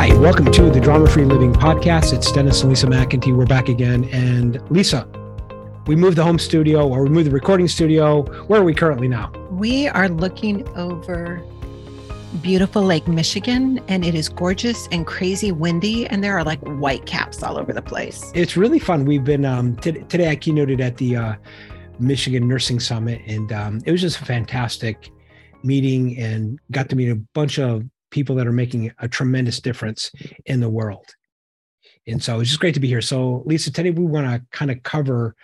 Hi, welcome to the Drama Free Living Podcast. It's Dennis and Lisa McEntee. We're back again. And Lisa, we moved the home studio, or we moved the recording studio. Where are we currently now? We are looking over beautiful Lake Michigan, and it is gorgeous and crazy windy, and there are like white caps all over the place. It's really fun. We've been, today I keynoted at the Michigan Nursing Summit, and it was just a fantastic meeting and got to meet a bunch of people that are making a tremendous difference in the world. And so it's just great to be here. So Lisa, today we want to kind of cover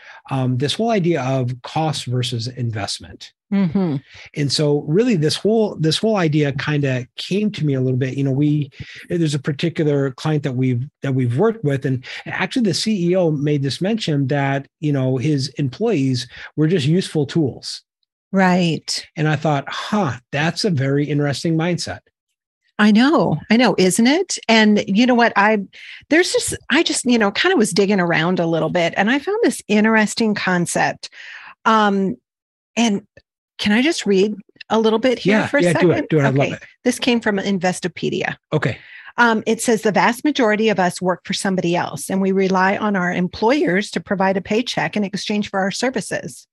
this whole idea of cost versus investment. Mm-hmm. And so really this whole idea kind of came to me a little bit. You know, there's a particular client that we've worked with, and actually the CEO made this mention that, you know, his employees were just useful tools. Right. And I thought, that's a very interesting mindset. I know, isn't it? And you know what? I kind of was digging around a little bit, and I found this interesting concept. And can I just read a little bit here for a second? Yeah, do it. Okay. I love it. This came from Investopedia. Okay. It says the vast majority of us work for somebody else, and we rely on our employers to provide a paycheck in exchange for our services.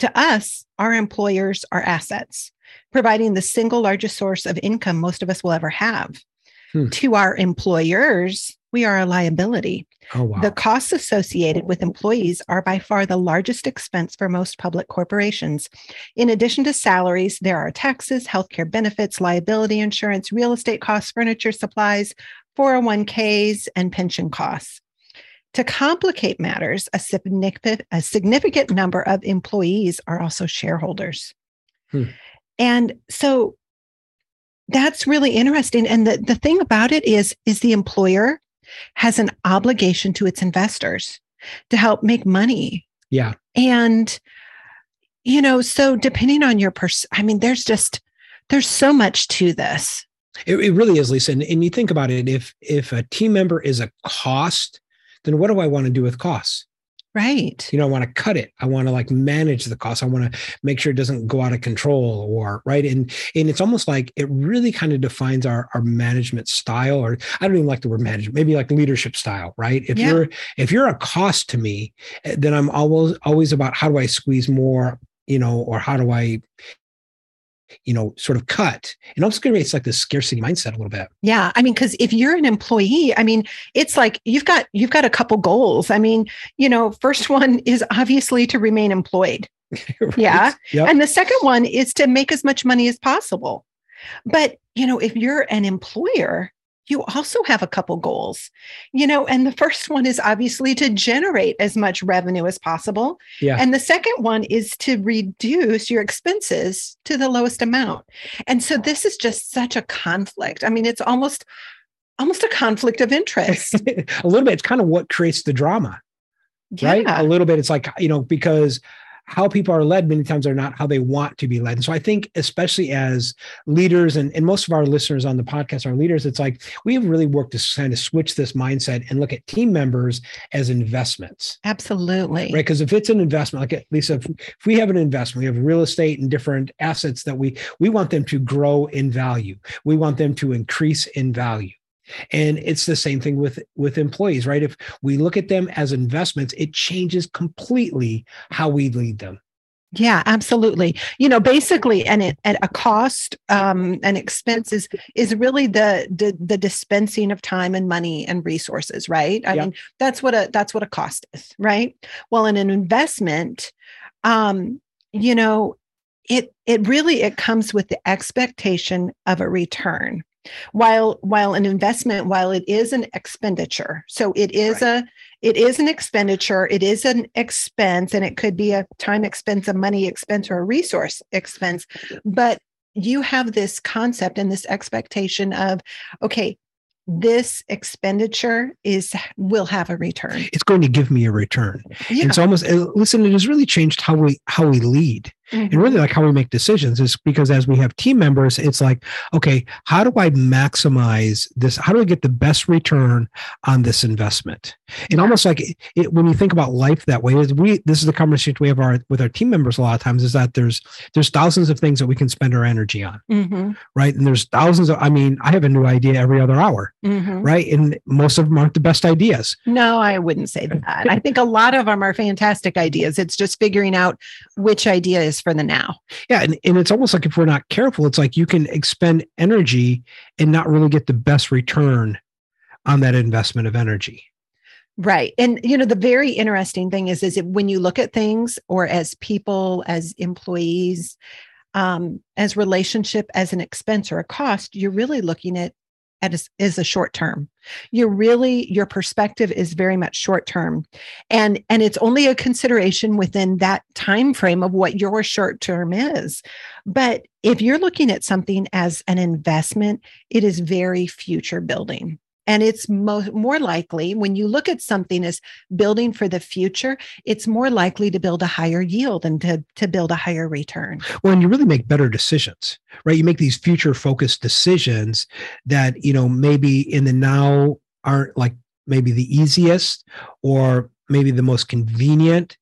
To us, our employers are assets, providing the single largest source of income most of us will ever have. To our employers, we are a liability. Oh, wow. The costs associated with employees are by far the largest expense for most public corporations. In addition to salaries, there are taxes, healthcare benefits, liability insurance, real estate costs, furniture, supplies, 401ks, and pension costs. To complicate matters, a significant number of employees are also shareholders. And so that's really interesting. And the thing about it is the employer has an obligation to its investors to help make money. Yeah. And, you know, so depending on your there's so much to this. It really is, Lisa. And you think about it, if a team member is a cost, then what do I want to do with costs? Right. You know, I want to cut it. I want to like manage the cost. I want to make sure it doesn't go out of control right. And it's almost like it really kind of defines our management style, or I don't even like the word management, maybe like leadership style, right? If you're a cost to me, then I'm always about how do I squeeze more, you know, or how do I, you know, sort of cut. And also creates like this scarcity mindset a little bit. Yeah. I mean, because if you're an employee, I mean, it's like you've got a couple goals. I mean, you know, first one is obviously to remain employed. Right. Yeah. Yep. And the second one is to make as much money as possible. But, you know, if you're an employer, you also have a couple goals, you know, and the first one is obviously to generate as much revenue as possible. Yeah. And the second one is to reduce your expenses to the lowest amount. And so this is just such a conflict. I mean, it's almost a conflict of interest. A little bit. It's kind of what creates the drama, right? A little bit. It's like, you know, because how people are led many times are not how they want to be led. And so I think especially as leaders, and most of our listeners on the podcast are leaders, it's like we have really worked to kind of switch this mindset and look at team members as investments. Absolutely. Right? Because if it's an investment, like Lisa, if we have an investment, we have real estate and different assets that we want them to grow in value. We want them to increase in value. And it's the same thing with employees, right? If we look at them as investments, it changes completely how we lead them. Yeah, absolutely. You know, basically, and at a cost, and expenses is really the dispensing of time and money and resources, right? I mean, that's what a cost is, right? Well, in an investment, you know, it really comes with the expectation of a return. While an investment, while it is an expenditure, so it is an expense, and it could be a time expense, a money expense, or a resource expense. But you have this concept and this expectation of, okay, this expenditure will have a return. It's going to give me a return. Yeah. And so almost, listen, it has really changed how we lead. Mm-hmm. And really, like, how we make decisions is because as we have team members, it's like, okay, how do I maximize this? How do I get the best return on this investment? And almost like it, when you think about life that way, this is the conversation we have with our team members a lot of times, is that there's thousands of things that we can spend our energy on, mm-hmm. right? And there's thousands of, I mean, I have a new idea every other hour, mm-hmm. right? And most of them aren't the best ideas. No, I wouldn't say that. I think a lot of them are fantastic ideas. It's just figuring out which idea is for the now. Yeah. And it's almost like if we're not careful, it's like you can expend energy and not really get the best return on that investment of energy. Right. And, you know, the very interesting thing is that when you look at things or as people, as employees, as relationship, as an expense or a cost, you're really looking at is a short term. You're really, your perspective is very much short term, and it's only a consideration within that time frame of what your short term is. But if you're looking at something as an investment, it is very future building. And it's more likely when you look at something as building for the future, it's more likely to build a higher yield and to build a higher return. Well, and you really make better decisions, right? You make these future focused decisions that, you know, maybe in the now aren't like maybe the easiest or maybe the most convenient,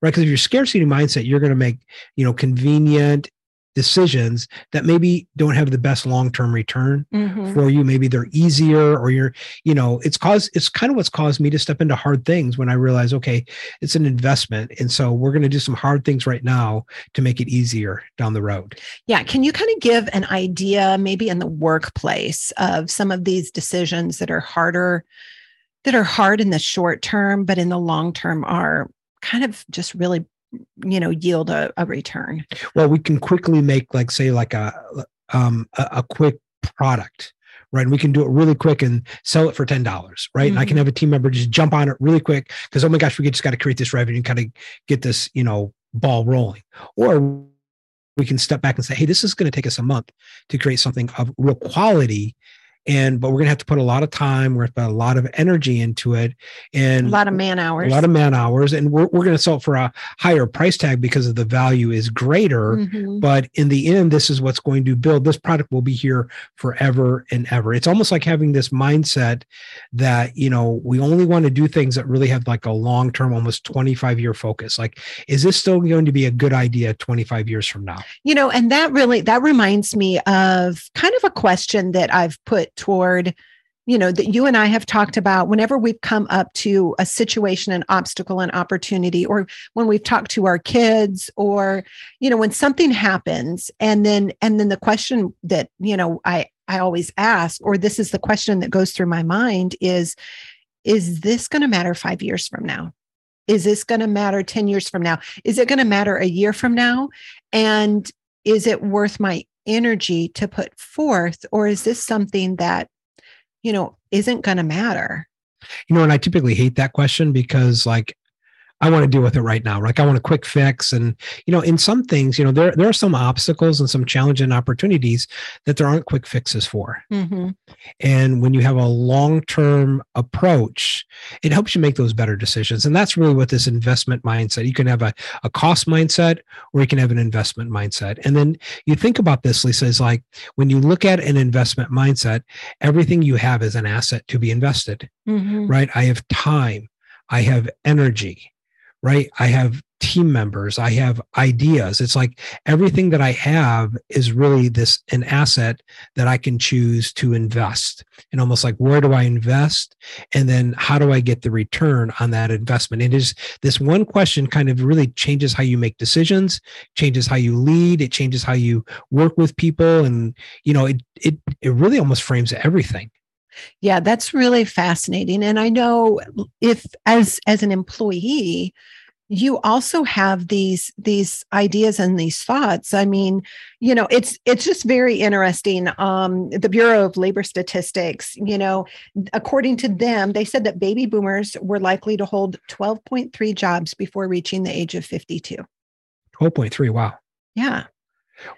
right? Because if you're scarcity mindset, you're going to make, you know, convenient decisions that maybe don't have the best long-term return mm-hmm. for you. Maybe they're easier, or you're, you know, it's kind of what's caused me to step into hard things when I realize, okay, it's an investment. And so we're going to do some hard things right now to make it easier down the road. Yeah. Can you kind of give an idea maybe in the workplace of some of these decisions that are harder, that are hard in the short term, but in the long term are kind of just really, you know, yield a return? Well, we can quickly make a quick product, right? And we can do it really quick and sell it for $10, right? Mm-hmm. And I can have a team member just jump on it really quick because, oh my gosh, we just got to create this revenue and kind of get this, you know, ball rolling. Or we can step back and say, hey, this is going to take us a month to create something of real quality. But we're going to have to put a lot of time, we're going to put a lot of energy into it, and a lot of man hours. And we're going to sell it for a higher price tag because of the value is greater. Mm-hmm. But in the end, this is what's going to build. This product will be here forever and ever. It's almost like having this mindset that, you know, we only want to do things that really have like a long-term, almost 25-year focus. Like, is this still going to be a good idea 25 years from now? You know, and that reminds me of kind of a question that I've put toward, you know, that you and I have talked about whenever we've come up to a situation, an obstacle, an opportunity, or when we've talked to our kids, or, you know, when something happens, and then the question that, you know, I always ask, or this is the question that goes through my mind is this going to matter 5 years from now? Is this going to matter 10 years from now? Is it going to matter a year from now? And is it worth my energy to put forth, or is this something that, you know, isn't going to matter? You know, and I typically hate that question because, like, I want to deal with it right now. Like, I want a quick fix. And, you know, in some things, you know, there are some obstacles and some challenging opportunities that there aren't quick fixes for. Mm-hmm. And when you have a long-term approach, it helps you make those better decisions. And that's really what this investment mindset, you can have a cost mindset, or you can have an investment mindset. And then you think about this, Lisa, is like, when you look at an investment mindset, everything you have is an asset to be invested, mm-hmm. right? I have time. I have energy. Right? I have team members. I have ideas. It's like everything that I have is really this, an asset that I can choose to invest. And almost like, where do I invest? And then how do I get the return on that investment? It is this one question kind of really changes how you make decisions, changes how you lead. It changes how you work with people. And, you know, it really almost frames everything. Yeah, that's really fascinating. And I know if as an employee, you also have these ideas and these thoughts. I mean, you know, it's just very interesting. The Bureau of Labor Statistics, you know, according to them, they said that baby boomers were likely to hold 12.3 jobs before reaching the age of 52. 12.3, wow. Yeah.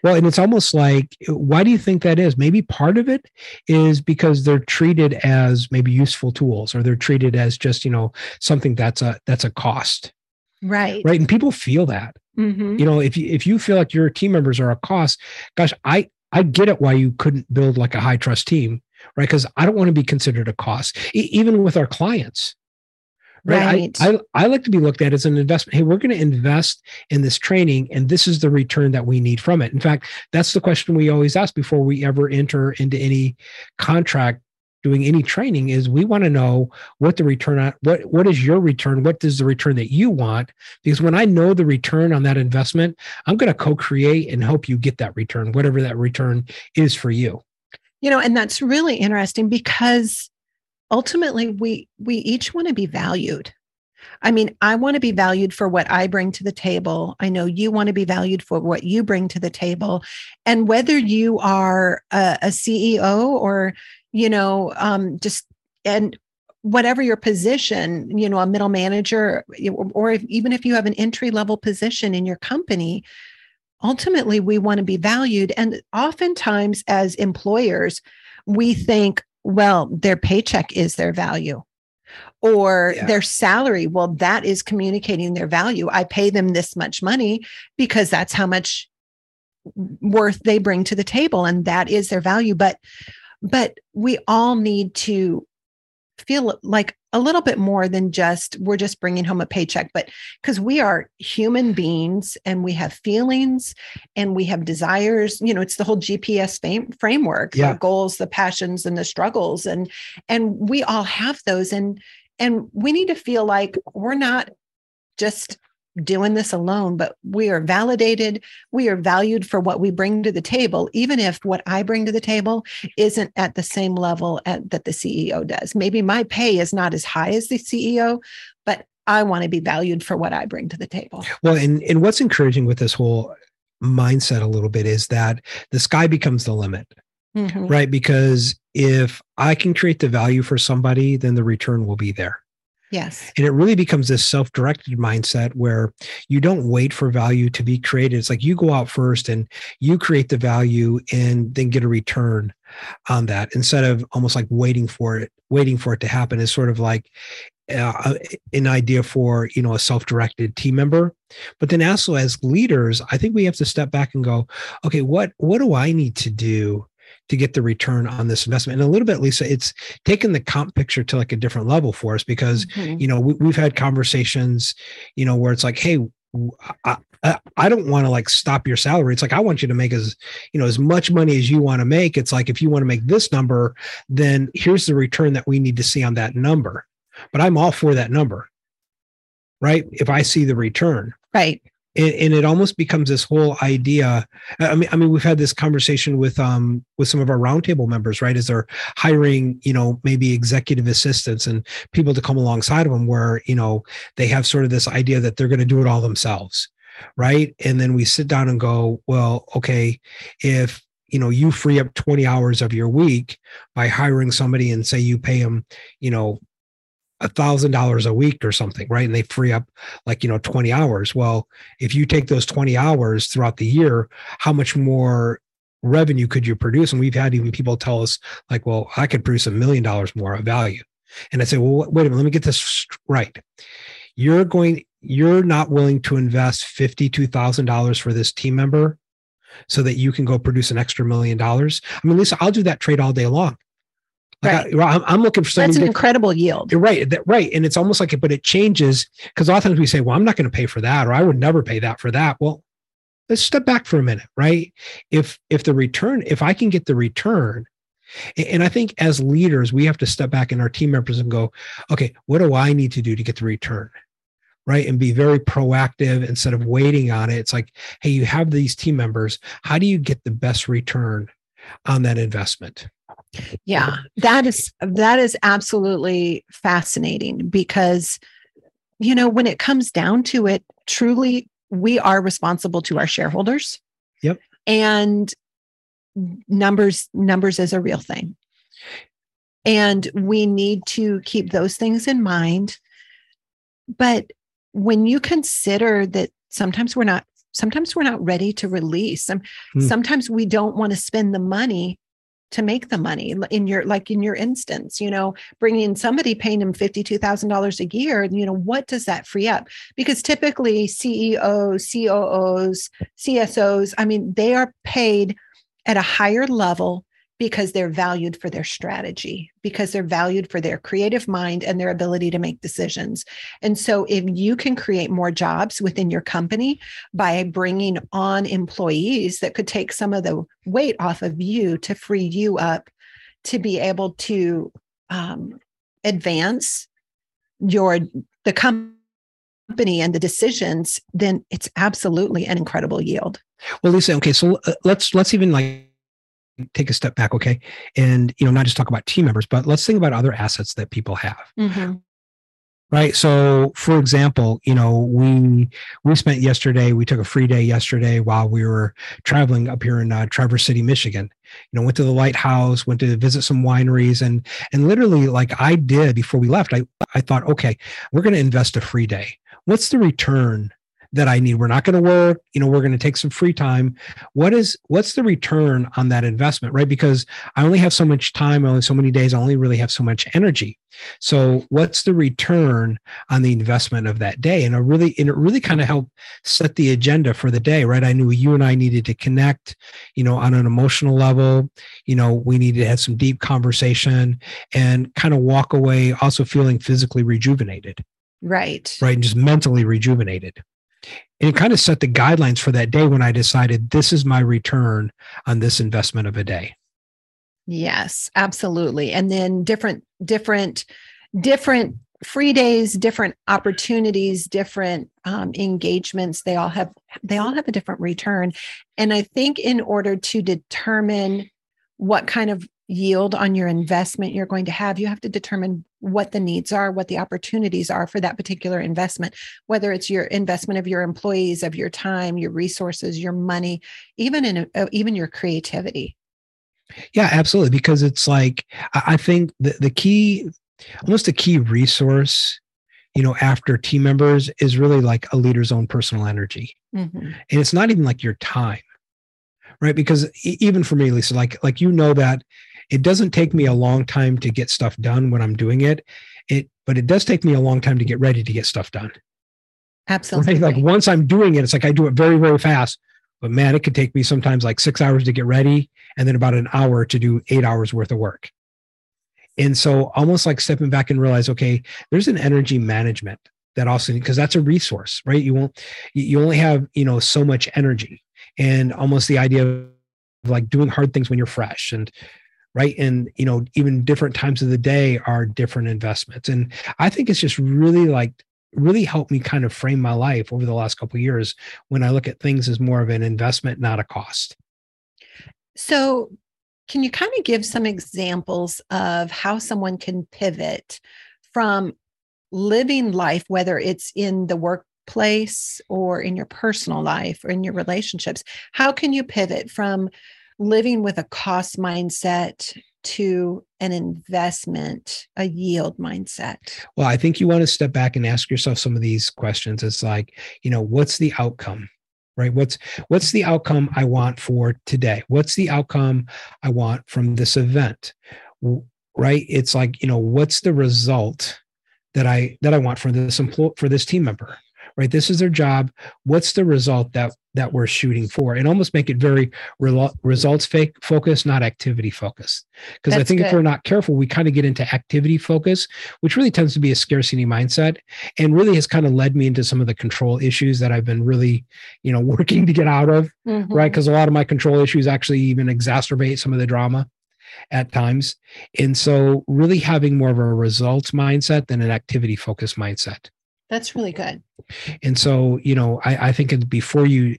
Well, and it's almost like, why do you think that is? Maybe part of it is because they're treated as maybe useful tools, or they're treated as just, you know, something that's a cost. Right. Right. And people feel that. Mm-hmm. You know, if you feel like your team members are a cost, gosh, I get it why you couldn't build like a high trust team, right? Because I don't want to be considered a cost, even with our clients. Right. I like to be looked at as an investment. Hey, we're going to invest in this training, and this is the return that we need from it. In fact, that's the question we always ask before we ever enter into any contract doing any training is we want to know what the return on what is your return? What is the return that you want? Because when I know the return on that investment, I'm going to co-create and help you get that return, whatever that return is for you. You know, and that's really interesting because ultimately, we each want to be valued. I mean, I want to be valued for what I bring to the table. I know you want to be valued for what you bring to the table. And whether you are a CEO or, you know, just and whatever your position, you know, a middle manager, or if, even if you have an entry level position in your company, ultimately, we want to be valued. And oftentimes as employers, we think, well, their paycheck is their value or their salary. Well, that is communicating their value. I pay them this much money because that's how much worth they bring to the table. And that is their value. But we all need to feel like a little bit more than just, we're just bringing home a paycheck, but because we are human beings and we have feelings and we have desires, you know, it's the whole GPS framework, the goals, the passions, and the struggles. And we all have those. And we need to feel like we're not just doing this alone, but we are validated. We are valued for what we bring to the table, even if what I bring to the table isn't at the same level that the CEO does. Maybe my pay is not as high as the CEO, but I want to be valued for what I bring to the table. Well, and what's encouraging with this whole mindset a little bit is that the sky becomes the limit, mm-hmm. right? Because if I can create the value for somebody, then the return will be there. Yes. And it really becomes this self-directed mindset where you don't wait for value to be created. It's like you go out first and you create the value and then get a return on that instead of almost like waiting for it to happen. Is sort of like an idea for, you know, a self-directed team member. But then also as leaders, I think we have to step back and go, okay, what do I need to do to get the return on this investment? And a little bit, Lisa, it's taken the comp picture to like a different level for us because, mm-hmm. you know, we've had conversations, you know, where it's like, hey, I don't want to like stop your salary. It's like, I want you to make as, you know, as much money as you want to make. It's like, if you want to make this number, then here's the return that we need to see on that number. But I'm all for that number, right? If I see the return. Right. And it almost becomes this whole idea. I mean, we've had this conversation with some of our roundtable members, right? As they're hiring, you know, maybe executive assistants and people to come alongside of them, where, you know, they have sort of this idea that they're going to do it all themselves, right? And then we sit down and go, well, okay, if you know you free up 20 hours of your week by hiring somebody, and say you pay them, you know, $1,000 a week or something, right? And they free up like, you know, 20 hours. Well, if you take those 20 hours throughout the year, how much more revenue could you produce? And we've had even people tell us like, well, I could produce $1 million more of value. And I say, well, wait a minute, let me get this right. You're not willing to invest $52,000 for this team member so that you can go produce an extra $1 million. I mean, Lisa, I'll do that trade all day long. Like right. I'm looking for something. That's an incredible yield. Right. And it's almost like, but it changes because a lot of times we say, well, I'm not going to pay for that, or I would never pay that for that. Well, let's step back for a minute, right? If the return, if I can get the return, and I think as leaders, we have to step back in our team members and go, okay, what do I need to do to get the return? Right. And be very proactive instead of waiting on it. It's like, hey, you have these team members. How do you get the best return on that investment? Yeah, that is absolutely fascinating because, you know, when it comes down to it, truly, we are responsible to our shareholders. Yep. And numbers is a real thing. And we need to keep those things in mind. But when you consider that sometimes we're not ready to release. Sometimes we don't want to spend the money to make the money in your instance, bringing somebody, paying them $52,000 a year, what does that free up? Because typically CEOs, COOs, CSOs, they are paid at a higher level because they're valued for their strategy, because they're valued for their creative mind and their ability to make decisions. And so if you can create more jobs within your company by bringing on employees that could take some of the weight off of you to free you up to be able to advance the company and the decisions, then it's absolutely an incredible yield. Well, Lisa, okay, so let's even take a step back, okay? And, not just talk about team members, but let's think about other assets that people have. Mm-hmm. Right. So for example, we took a free day yesterday while we were traveling up here in Traverse City, Michigan, went to the lighthouse, went to visit some wineries, and literally, like I did before we left, I thought, okay, we're going to invest a free day. What's the return that I need? We're not going to work, we're going to take some free time. What's the return on that investment, right? Because I only have so much time, I only have so many days, I only really have so much energy. So what's the return on the investment of that day? And it really kind of helped set the agenda for the day, right? I knew you and I needed to connect, on an emotional level, we needed to have some deep conversation and kind of walk away also feeling physically rejuvenated. Right. Right. And just mentally rejuvenated. And it kind of set the guidelines for that day when I decided this is my return on this investment of a day. Yes, absolutely. And then different free days, different opportunities, different engagements. They all have a different return. And I think in order to determine what kind of yield on your investment you're going to have, you have to determine what the needs are, what the opportunities are for that particular investment, whether it's your investment of your employees, of your time, your resources, your money, even your creativity. Yeah, absolutely. Because it's like, I think the key resource, after team members is really like a leader's own personal energy. Mm-hmm. And it's not even like your time, right? Because even for me, Lisa, that it doesn't take me a long time to get stuff done when I'm doing it. But it does take me a long time to get ready to get stuff done. Absolutely. Right? Like once I'm doing it, it's like I do it very, very fast. But man, it could take me sometimes like 6 hours to get ready and then about an hour to do 8 hours worth of work. And so almost like stepping back and realize, okay, there's an energy management that also, because that's a resource, right? You only have, so much energy, and almost the idea of like doing hard things when you're fresh and right. And, even different times of the day are different investments. And I think it's just really helped me kind of frame my life over the last couple of years when I look at things as more of an investment, not a cost. So can you kind of give some examples of how someone can pivot from living life, whether it's in the workplace or in your personal life or in your relationships? How can you pivot from living with a cost mindset to an investment, a yield mindset? Well, I think you want to step back and ask yourself some of these questions. It's like, what's the outcome, right? What's the outcome I want for today? What's the outcome I want from this event, right? It's like, what's the result that I want for this team member, right? This is their job. What's the result that we're shooting for? And almost make it very results focused, not activity focused. Because I think if we're not careful, we kind of get into activity focus, which really tends to be a scarcity mindset and really has kind of led me into some of the control issues that I've been really, working to get out of, mm-hmm. right? Because a lot of my control issues actually even exacerbate some of the drama at times. And so really having more of a results mindset than an activity focused mindset. That's really good. And so, I think before you,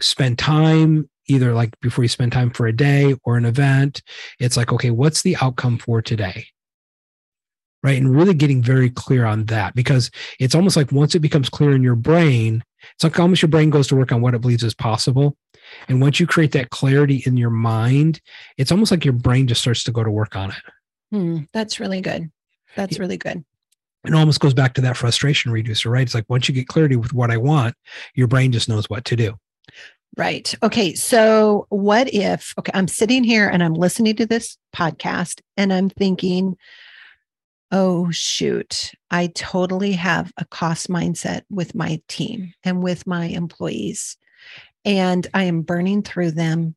spend time, either like before you spend time for a day or an event, it's like, okay, what's the outcome for today? Right. And really getting very clear on that, because it's almost like once it becomes clear in your brain, it's like almost your brain goes to work on what it believes is possible. And once you create that clarity in your mind, it's almost like your brain just starts to go to work on it. That's really good. That's really good. It almost goes back to that frustration reducer, right? It's like once you get clarity with what I want, your brain just knows what to do. Right. Okay. So what if, okay, I'm sitting here and I'm listening to this podcast and I'm thinking, oh, shoot, I totally have a cost mindset with my team and with my employees, and I am burning through them,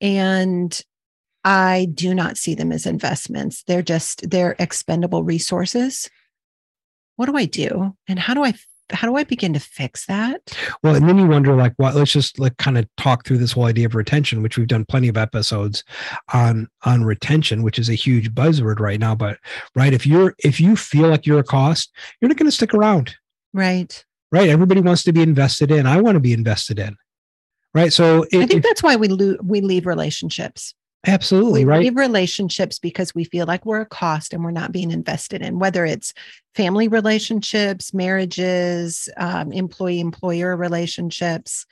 and I do not see them as investments. They're expendable resources. What do I do? And how do I begin to fix that? Well, and then you wonder, like, what? Well, let's just like kind of talk through this whole idea of retention, which we've done plenty of episodes on retention, which is a huge buzzword right now. But right, if you feel like you're a cost, you're not going to stick around. Right. Right. Everybody wants to be invested in. I want to be invested in. Right. So I think that's why we leave relationships. Absolutely. Right. We leave relationships because we feel like we're a cost and we're not being invested in, whether it's family relationships, marriages, employee-employer relationships,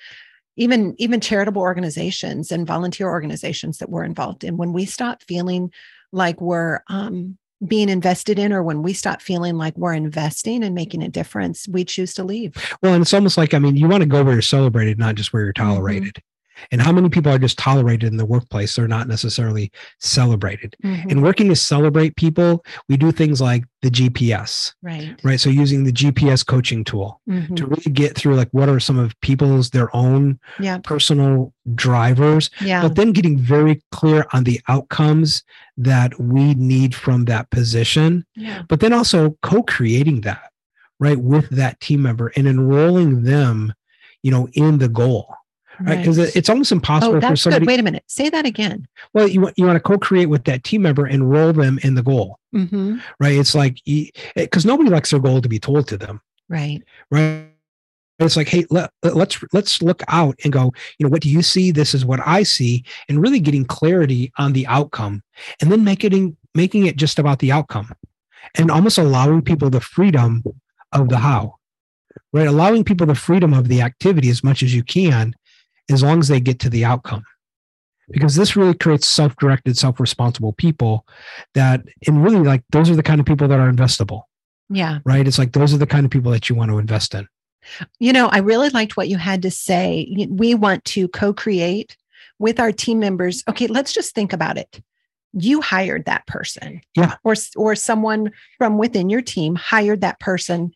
even charitable organizations and volunteer organizations that we're involved in. When we stop feeling like we're being invested in, or when we stop feeling like we're investing and making a difference, we choose to leave. Well, and it's almost like, I mean, you want to go where you're celebrated, not just where you're tolerated. Mm-hmm. And how many people are just tolerated in the workplace? They're not necessarily celebrated. Mm-hmm. And working to celebrate people, we do things like the GPS, right? So using the GPS coaching tool mm-hmm. to really get through like what are some of people's, their own personal drivers, but then getting very clear on the outcomes that we need from that position, but then also co-creating that, right, with that team member and enrolling them, you know, in the goal. Right, because it's almost impossible for somebody. Good. Wait a minute. Say that again. Well, you want to co-create with that team member and roll them in the goal, mm-hmm. right? It's like, because nobody likes their goal to be told to them, right? It's like, hey, let's look out and go, you know, what do you see? This is what I see, and really getting clarity on the outcome, and then making it just about the outcome, and almost allowing people the freedom of the how, right? Allowing people the freedom of the activity as much as you can, as long as they get to the outcome, because this really creates self-directed, self-responsible people and really like, those are the kind of people that are investable. Yeah. Right. It's like, those are the kind of people that you want to invest in. You know, I really liked what you had to say. We want to co-create with our team members. Okay. Let's just think about it. You hired that person. Yeah. Or someone from within your team hired that person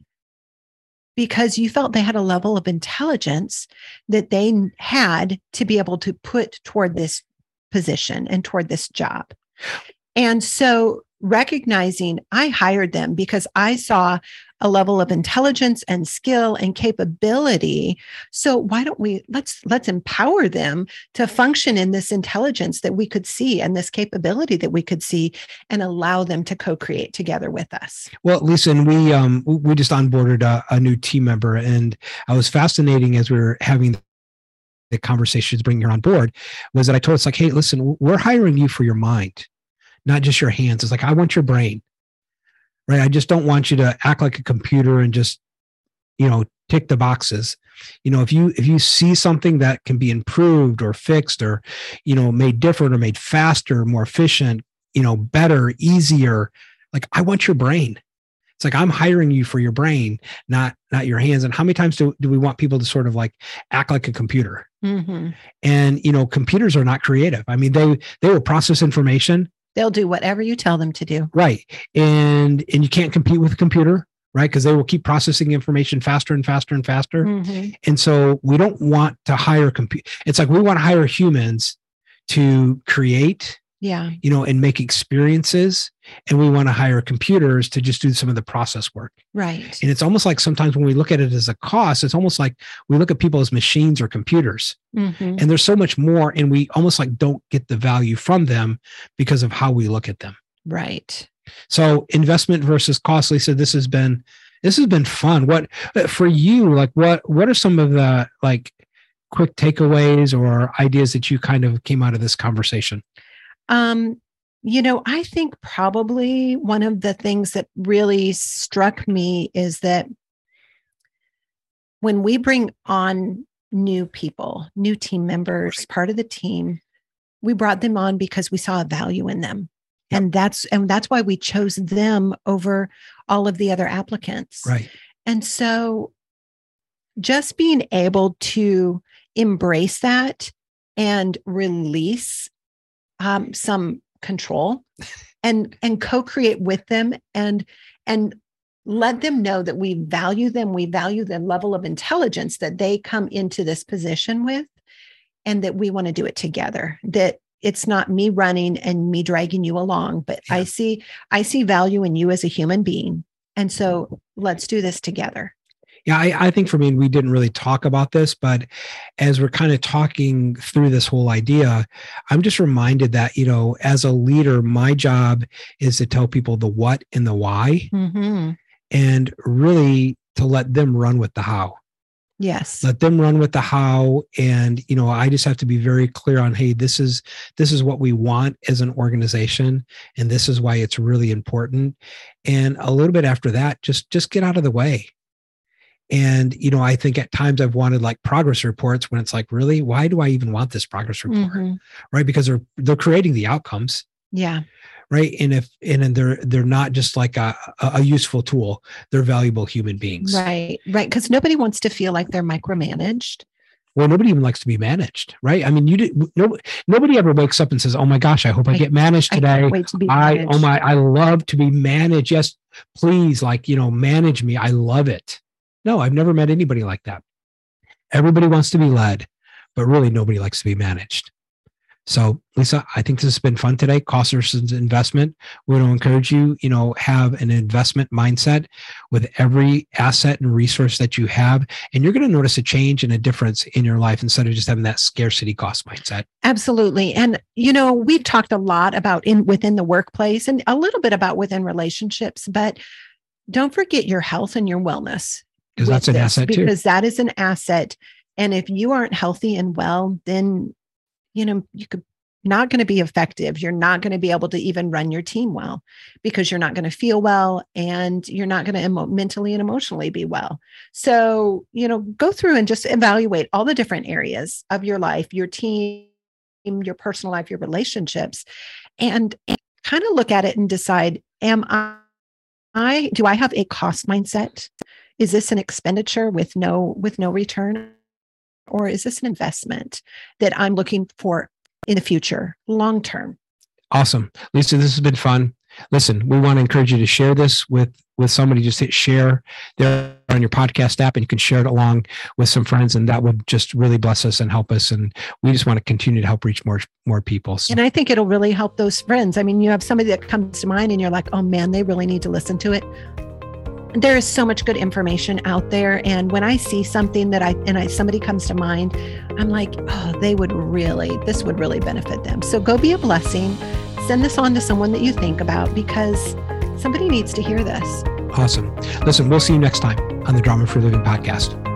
because you felt they had a level of intelligence that they had to be able to put toward this position and toward this job. And so recognizing I hired them because I saw a level of intelligence and skill and capability. So why don't we, let's empower them to function in this intelligence that we could see and this capability that we could see, and allow them to co-create together with us. Well, Lisa, and we just onboarded a new team member, and I was fascinating as we were having the conversations bringing her on board, was that I told us like, hey, listen, we're hiring you for your mind, not just your hands. It's like, I want your brain, right? I just don't want you to act like a computer and just, you know, tick the boxes. You know, if you see something that can be improved or fixed or, you know, made different or made faster, more efficient, you know, better, easier, like I want your brain. It's like, I'm hiring you for your brain, not your hands. And how many times do we want people to sort of like act like a computer? Mm-hmm. And, you know, computers are not creative. I mean, they will process information. They'll do whatever you tell them to do. Right. And you can't compete with a computer, right? Because they will keep processing information faster and faster and faster. Mm-hmm. And so we don't want to hire It's like we want to hire humans to create, you know, and make experiences. And we want to hire computers to just do some of the process work. Right. And it's almost like sometimes when we look at it as a cost, it's almost like we look at people as machines or computers. Mm-hmm. And there's so much more. And we almost like don't get the value from them because of how we look at them. Right. So investment versus cost, Lisa, this has been fun. What for you, like what are some of the like quick takeaways or ideas that you kind of came out of this conversation? You know, I think probably one of the things that really struck me is that when we bring on new people, new team members, part of the team, we brought them on because we saw a value in them. Yep. And that's why we chose them over all of the other applicants. Right. And so just being able to embrace that and release some control and co-create with them and let them know that we value them. We value the level of intelligence that they come into this position with, and that we want to do it together, that it's not me running and me dragging you along, but yeah. I see value in you as a human being. And so let's do this together. Yeah, I think for me, we didn't really talk about this, but as we're kind of talking through this whole idea, I'm just reminded that, you know, as a leader, my job is to tell people the what and the why, mm-hmm. and really to let them run with the how. Yes. Let them run with the how. And, you know, I just have to be very clear on, hey, this is what we want as an organization. And this is why it's really important. And a little bit after that, just get out of the way. And, you know, I think at times I've wanted like progress reports when it's like, really, why do I even want this progress report? Mm-hmm. Right. Because they're creating the outcomes. Yeah. Right. And they're not just like a useful tool. They're valuable human beings. Right. Right. Because nobody wants to feel like they're micromanaged. Well, nobody even likes to be managed. Right. I mean, nobody ever wakes up and says, oh my gosh, I hope I get managed today. I can't wait to be managed. I love to be managed. Yes, please. Like, you know, manage me. I love it. No, I've never met anybody like that. Everybody wants to be led, but really nobody likes to be managed. So Lisa, I think this has been fun today. Cost versus investment. We want to encourage you, you know, have an investment mindset with every asset and resource that you have. And you're going to notice a change and a difference in your life instead of just having that scarcity cost mindset. Absolutely. And, you know, we've talked a lot about within the workplace and a little bit about within relationships, but don't forget your health and your wellness. Because that's an asset too. Because that is an asset. And if you aren't healthy and well, then, you know, you're not going to be effective. You're not going to be able to even run your team well because you're not going to feel well and you're not going to mentally and emotionally be well. So, you know, go through and just evaluate all the different areas of your life, your team, your personal life, your relationships, and kind of look at it and decide, do I have a cost mindset? Is this an expenditure with no return? Or is this an investment that I'm looking for in the future, long term? Awesome. Lisa, this has been fun. Listen, we want to encourage you to share this with somebody. Just hit share there on your podcast app and you can share it along with some friends, and that would just really bless us and help us. And we just want to continue to help reach more people. So. And I think it'll really help those friends. I mean, you have somebody that comes to mind and you're like, oh man, they really need to listen to it. There is so much good information out there. And when I see something somebody comes to mind, I'm like, oh, this would really benefit them. So go be a blessing. Send this on to someone that you think about because somebody needs to hear this. Awesome. Listen, we'll see you next time on the Drama Free Living Podcast.